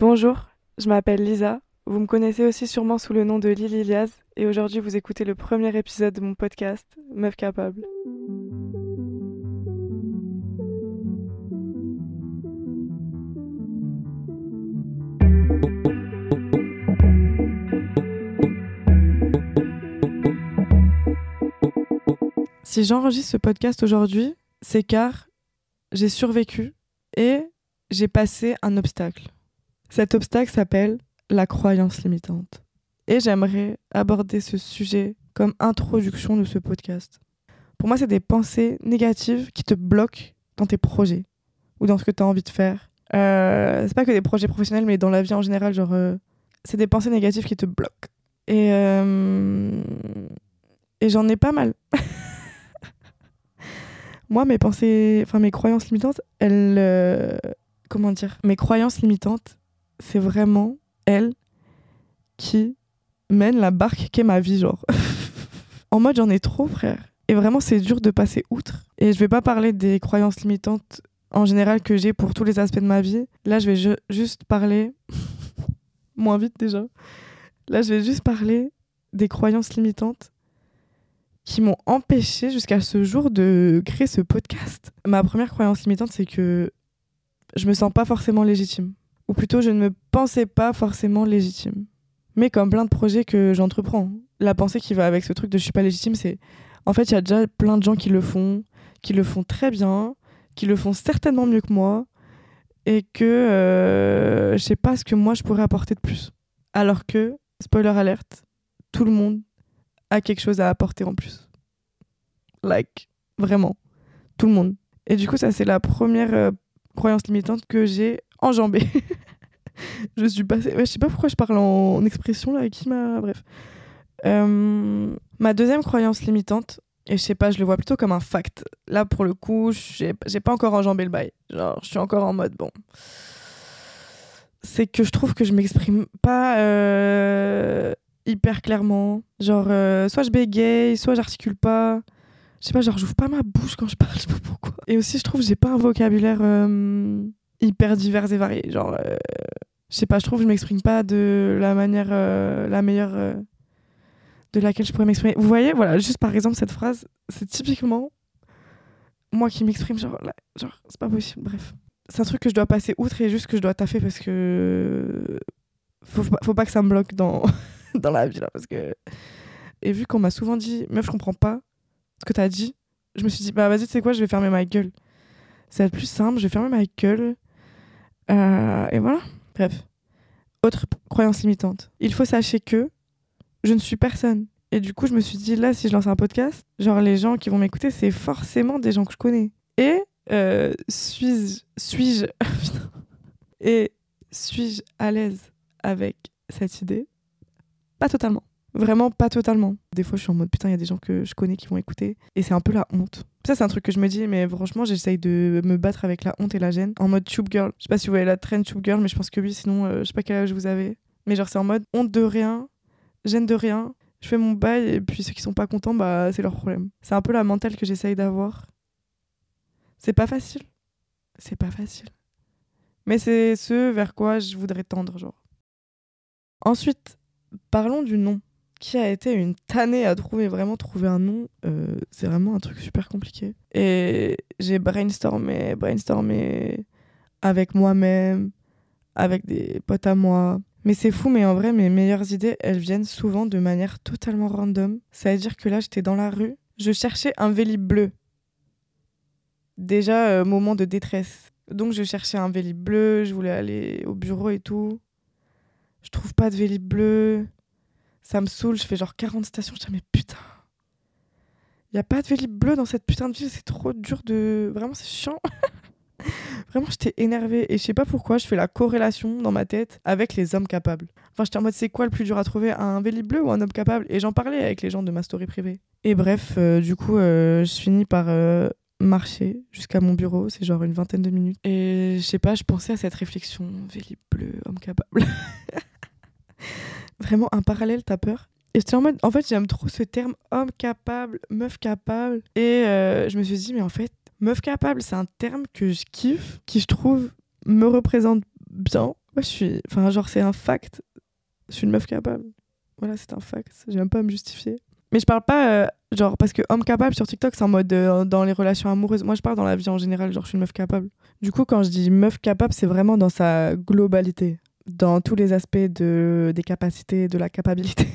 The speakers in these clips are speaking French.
Bonjour, je m'appelle Lisa, vous me connaissez aussi sûrement sous le nom de Lil Iliaz et aujourd'hui vous écoutez le premier épisode de mon podcast, Meuf Capable. Si j'enregistre ce podcast aujourd'hui, c'est car j'ai survécu et j'ai passé un obstacle. Cet obstacle s'appelle la croyance limitante. Et j'aimerais aborder ce sujet comme introduction de ce podcast. Pour moi, c'est des pensées négatives qui te bloquent dans tes projets ou dans ce que tu as envie de faire. C'est pas que des projets professionnels, mais dans la vie en général, c'est des pensées négatives qui te bloquent. Et j'en ai pas mal. Moi, mes croyances limitantes, mes croyances limitantes, c'est vraiment elle qui mène la barque qu'est ma vie, genre. En mode, j'en ai trop, frère. Et vraiment, c'est dur de passer outre. Et je vais pas parler des croyances limitantes en général que j'ai pour tous les aspects de ma vie. Là, je vais juste parler... Moins vite, déjà. Là, je vais juste parler des croyances limitantes qui m'ont empêchée jusqu'à ce jour de créer ce podcast. Ma première croyance limitante, c'est que je me sens pas forcément légitime. Ou plutôt, je ne me pensais pas forcément légitime. Mais comme plein de projets que j'entreprends. La pensée qui va avec ce truc de « je suis pas légitime », c'est... En fait, il y a déjà plein de gens qui le font très bien, qui le font certainement mieux que moi, et que je sais pas ce que moi, je pourrais apporter de plus. Alors que, spoiler alerte, tout le monde a quelque chose à apporter en plus. Like, vraiment. Tout le monde. Et du coup, ça, c'est la première croyance limitante que j'ai enjambée. Je suis passée... Ouais, je sais pas pourquoi je parle en expression, là, qui m'a... Bref. Ma deuxième croyance limitante, et je sais pas, je le vois plutôt comme un fact. Là, pour le coup, j'ai pas encore enjambé le bail. Genre, je suis encore en mode, bon... C'est que je trouve que je m'exprime pas hyper clairement. Genre, soit je bégaye, soit j'articule pas... Je sais pas, genre, j'ouvre pas ma bouche quand je parle, je sais pas pourquoi. Et aussi, je trouve que j'ai pas un vocabulaire... hyper divers et variés, genre je sais pas, je trouve que je m'exprime pas de la manière la meilleure de laquelle je pourrais m'exprimer, vous voyez, voilà, juste par exemple cette phrase, c'est typiquement moi qui m'exprime genre là, genre c'est pas possible, bref, c'est un truc que je dois passer outre et juste que je dois taffer parce que faut pas que ça me bloque dans dans la vie là, parce que, et vu qu'on m'a souvent dit meuf je comprends pas ce que t'as dit, je me suis dit bah vas-y tu sais quoi, je vais fermer ma gueule, ça va être plus simple, je vais fermer ma gueule. Et voilà. Bref. Autre croyance limitante. Il faut sachez que je ne suis personne. Et du coup, je me suis dit, là, si je lance un podcast, genre les gens qui vont m'écouter, c'est forcément des gens que je connais. Et suis-je à l'aise avec cette idée ? Pas totalement. Vraiment pas totalement. Des fois, je suis en mode, putain, il y a des gens que je connais qui vont écouter. Et c'est un peu la honte. Ça, c'est un truc que je me dis, mais franchement, j'essaye de me battre avec la honte et la gêne. En mode tube girl. Je sais pas si vous voyez la trend tube girl, mais je pense que oui, sinon, je sais pas quel âge vous avez. Mais genre, c'est en mode honte de rien, gêne de rien. Je fais mon bail et puis ceux qui sont pas contents, bah, c'est leur problème. C'est un peu la mentale que j'essaye d'avoir. C'est pas facile. C'est pas facile. Mais c'est ce vers quoi je voudrais tendre, genre. Ensuite, parlons du nom. Qui a été une tannée à trouver, vraiment trouver un nom, c'est vraiment un truc super compliqué. Et j'ai brainstormé avec moi-même, avec des potes à moi. Mais c'est fou, mais en vrai, mes meilleures idées, elles viennent souvent de manière totalement random. Ça veut dire que là, j'étais dans la rue, je cherchais un Vélib bleu. Déjà, moment de détresse. Donc je cherchais un Vélib bleu, je voulais aller au bureau et tout. Je trouve pas de Vélib bleu... Ça me saoule, je fais genre 40 stations, je dis mais putain, il n'y a pas de Vélib bleu dans cette putain de ville, c'est trop dur de... Vraiment, c'est chiant. Vraiment, j'étais énervée et je sais pas pourquoi, je fais la corrélation dans ma tête avec les hommes capables. Enfin, j'étais en mode, c'est quoi le plus dur à trouver, un Vélib bleu ou un homme capable ? Et j'en parlais avec les gens de ma story privée. Et bref, du coup, je finis par marcher jusqu'à mon bureau, c'est genre une 20aine de minutes. Et je sais pas, je pensais à cette réflexion, Vélib bleu, homme capable... Vraiment un parallèle, t'as peur. Et j'étais en mode, en fait, j'aime trop ce terme homme capable, meuf capable. Et je me suis dit, mais en fait, meuf capable, c'est un terme que je kiffe, qui je trouve me représente bien. Moi, je suis... Enfin, genre, c'est un fact. Je suis une meuf capable. Voilà, c'est un fact. J'aime pas me justifier. Mais je parle pas, genre, parce que homme capable sur TikTok, c'est en mode dans les relations amoureuses. Moi, je parle dans la vie en général, genre, je suis une meuf capable. Du coup, quand je dis meuf capable, c'est vraiment dans sa globalité, dans tous les aspects des capacités, de la capacité.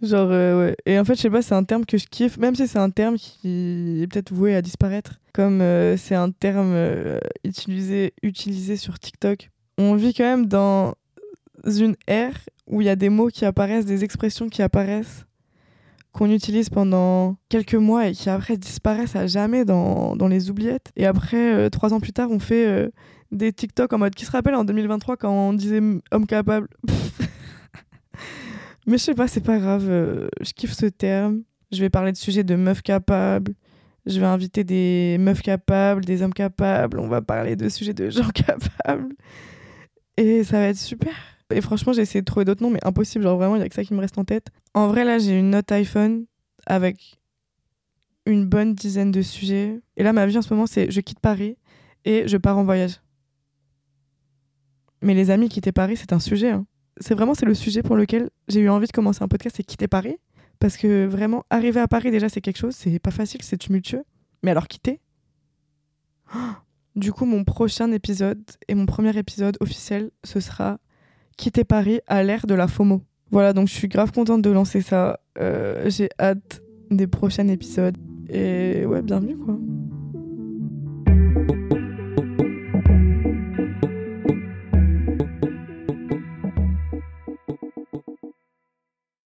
Genre, ouais. Et en fait, je sais pas, c'est un terme que je kiffe, même si c'est un terme qui est peut-être voué à disparaître. Comme c'est un terme utilisé sur TikTok, on vit quand même dans une ère où il y a des mots qui apparaissent, des expressions qui apparaissent, qu'on utilise pendant quelques mois et qui après disparaissent à jamais dans les oubliettes. Et après, 3 ans plus tard, on fait des TikTok en mode qui se rappelle en 2023 quand on disait homme capable. Mais je sais pas, c'est pas grave, je kiffe ce terme. Je vais parler de sujets de meufs capables, je vais inviter des meufs capables, des hommes capables, on va parler de sujets de gens capables. Et ça va être super. Et franchement, j'ai essayé de trouver d'autres noms, mais impossible, genre vraiment, il y a que ça qui me reste en tête. En vrai, là, j'ai une note iPhone avec une bonne dizaine de sujets. Et là, ma vie en ce moment, c'est je quitte Paris et je pars en voyage. Mais les amis, quitter Paris, c'est un sujet, hein. C'est le sujet pour lequel j'ai eu envie de commencer un podcast, c'est quitter Paris. Parce que vraiment, arriver à Paris, déjà, c'est quelque chose, c'est pas facile, c'est tumultueux. Mais alors, quitter ? Du coup, mon prochain épisode et mon premier épisode officiel, ce sera quitter Paris à l'ère de la FOMO. Voilà, donc je suis grave contente de lancer ça. J'ai hâte des prochains épisodes. Et ouais, bienvenue, quoi.